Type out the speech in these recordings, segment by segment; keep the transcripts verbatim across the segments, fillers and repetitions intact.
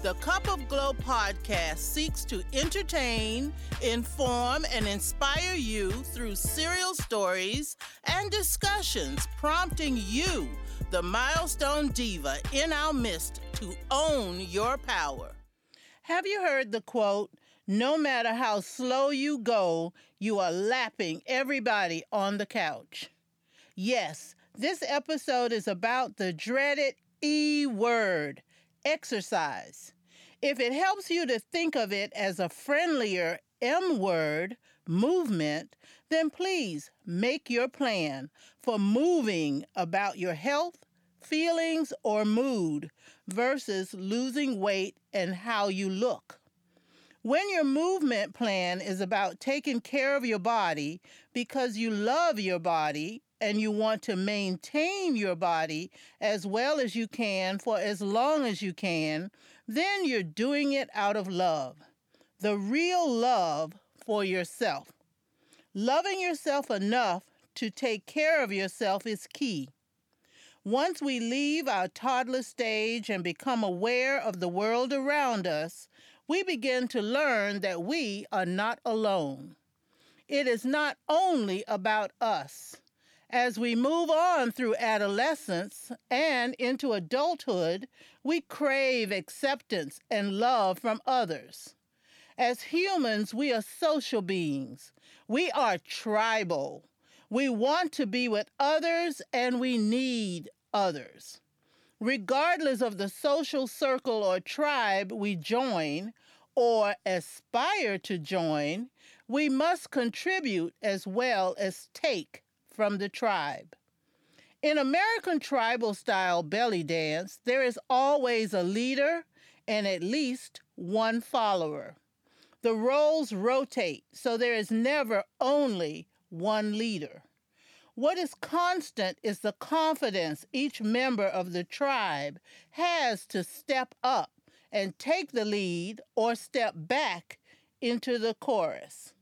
The Cup of Glo podcast seeks to entertain, inform, and inspire you through serial stories and discussions, prompting you, the milestone diva in our midst, to own your power. Have you heard the quote, "No matter how slow you go, you are lapping everybody on the couch"? Yes, this episode is about the dreaded E word. Exercise. If it helps you to think of it as a friendlier M word, movement, then please make your plan for moving about your health, feelings, or mood versus losing weight and how you look. When your movement plan is about taking care of your body because you love your body and you want to maintain your body as well as you can for as long as you can, then you're doing it out of love. The real love for yourself. Loving yourself enough to take care of yourself is key. Once we leave our toddler stage and become aware of the world around us, we begin to learn that we are not alone. It is not only about us. As we move on through adolescence and into adulthood, we crave acceptance and love from others. As humans, we are social beings. We are tribal. We want to be with others and we need others. Regardless of the social circle or tribe we join or aspire to join, we must contribute as well as take from the tribe. In American tribal style belly dance, there is always a leader and at least one follower. The roles rotate, so there is never only one leader. What is constant is the confidence each member of the tribe has to step up and take the lead or step back into the chorus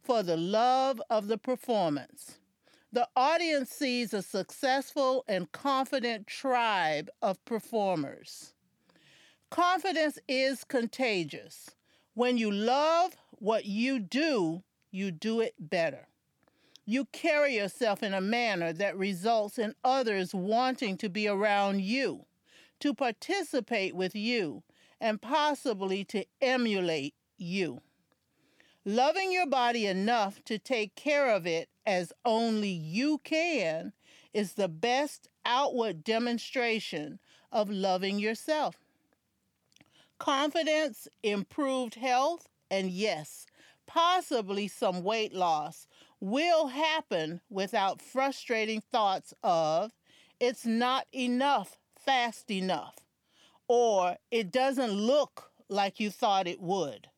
for the love of the performance. The audience sees a successful and confident tribe of performers. Confidence is contagious. When you love what you do, you do it better. You carry yourself in a manner that results in others wanting to be around you, to participate with you, and possibly to emulate you. Loving your body enough to take care of it as only you can is the best outward demonstration of loving yourself. Confidence, improved health, and yes, possibly some weight loss will happen without frustrating thoughts of, it's not enough fast enough, or it doesn't look like you thought it would.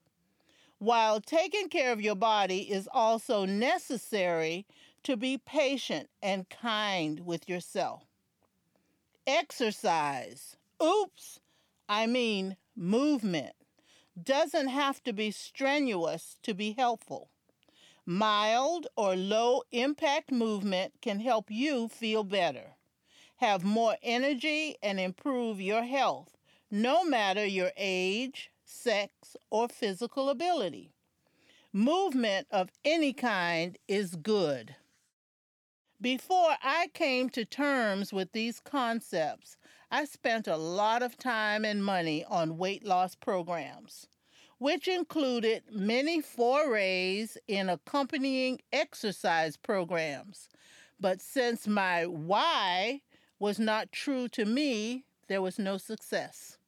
While taking care of your body is also necessary to be patient and kind with yourself. Exercise, oops, I mean movement, doesn't have to be strenuous to be helpful. Mild or low-impact movement can help you feel better, have more energy, and improve your health, no matter your age, sex, or physical ability. Movement of any kind is good. Before I came to terms with these concepts, I spent a lot of time and money on weight loss programs, which included many forays in accompanying exercise programs. But since my why was not true to me, there was no success.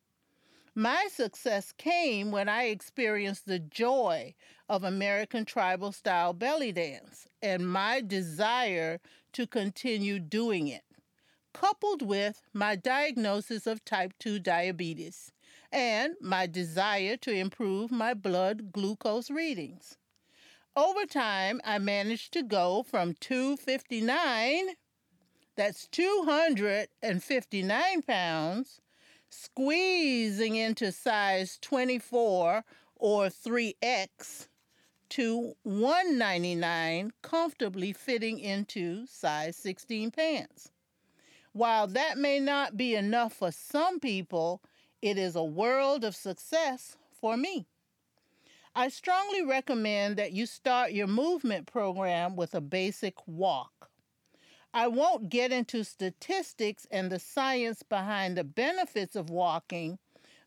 My success came when I experienced the joy of American tribal style belly dance and my desire to continue doing it, coupled with my diagnosis of type two diabetes and my desire to improve my blood glucose readings. Over time, I managed to go from two fifty-nine, that's two hundred fifty-nine pounds, squeezing into size twenty-four or three X, to one ninety-nine, comfortably fitting into size sixteen pants. While that may not be enough for some people, it is a world of success for me. I strongly recommend that you start your movement program with a basic walk. I won't get into statistics and the science behind the benefits of walking,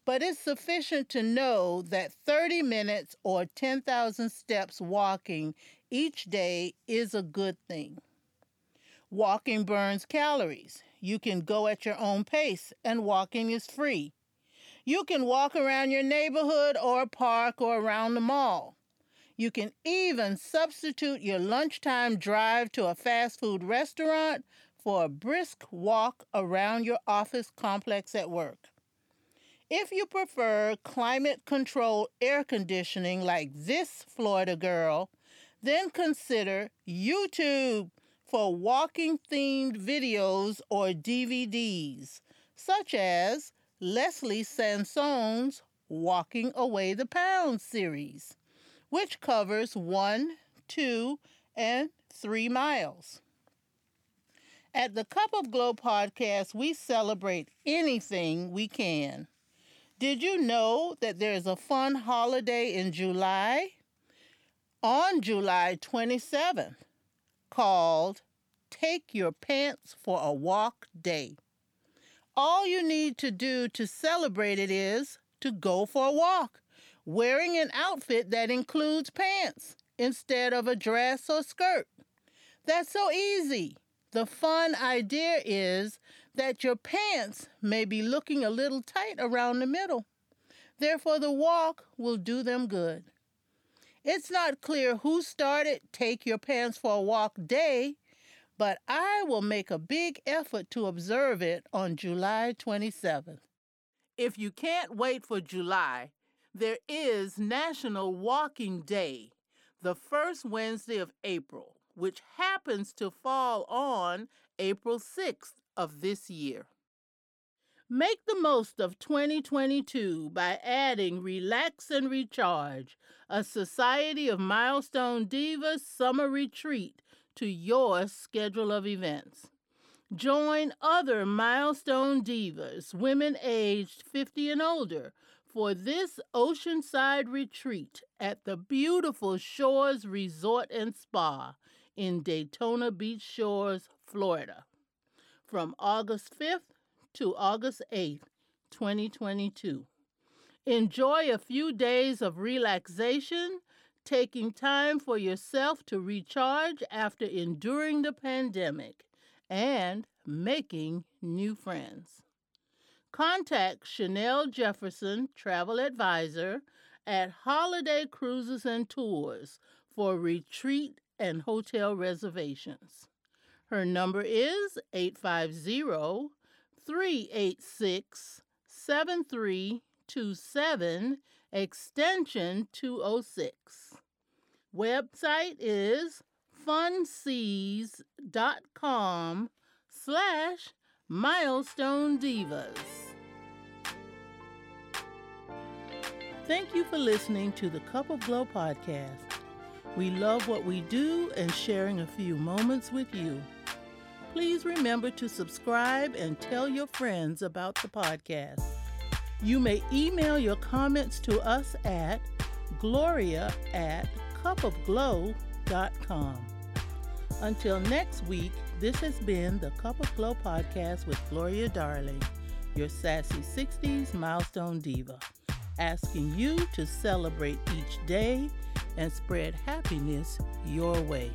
but it's sufficient to know that thirty minutes or ten thousand steps walking each day is a good thing. Walking burns calories. You can go at your own pace, and walking is free. You can walk around your neighborhood or park or around the mall. You can even substitute your lunchtime drive to a fast food restaurant for a brisk walk around your office complex at work. If you prefer climate-controlled air conditioning like this Florida girl, then consider YouTube for walking-themed videos or D V Ds, such as Leslie Sanson's Walking Away the Pounds series, which covers one, two, and three miles. At the Cup of Glo podcast, we celebrate anything we can. Did you know that there is a fun holiday in July? On July twenty-seventh, called Take Your Pants for a Walk Day. All you need to do to celebrate it is to go for a walk, wearing an outfit that includes pants instead of a dress or skirt. That's so easy. The fun idea is that your pants may be looking a little tight around the middle. Therefore, the walk will do them good. It's not clear who started Take Your Pants for a Walk Day, but I will make a big effort to observe it on July twenty-seventh. If you can't wait for July, there is National Walking Day, the first Wednesday of April, which happens to fall on April sixth. Of this year. Make the most of twenty twenty-two by adding Relax and Recharge, a Society of Milestone Divas summer retreat to your schedule of events. Join other Milestone Divas, women aged fifty and older, for this oceanside retreat at the beautiful Shores Resort and Spa in Daytona Beach Shores, Florida, from August fifth to August eighth, twenty twenty-two. Enjoy a few days of relaxation, taking time for yourself to recharge after enduring the pandemic and making new friends. Contact Chanel Jefferson, travel advisor, at Holiday Cruises and Tours for retreat and hotel reservations. Her number is eight five zero, three eight six, seven three two seven, extension two oh six. Website is funseas dot com slash milestone divas. Thank you for listening to the Cup of Glo podcast. We love what we do and sharing a few moments with you. Please remember to subscribe and tell your friends about the podcast. You may email your comments to us at gloria at cup of glo dot com. Until next week, this has been the Cup of Glo podcast with Gloria Darling, your sassy sixties milestone diva, asking you to celebrate each day and spread happiness your way.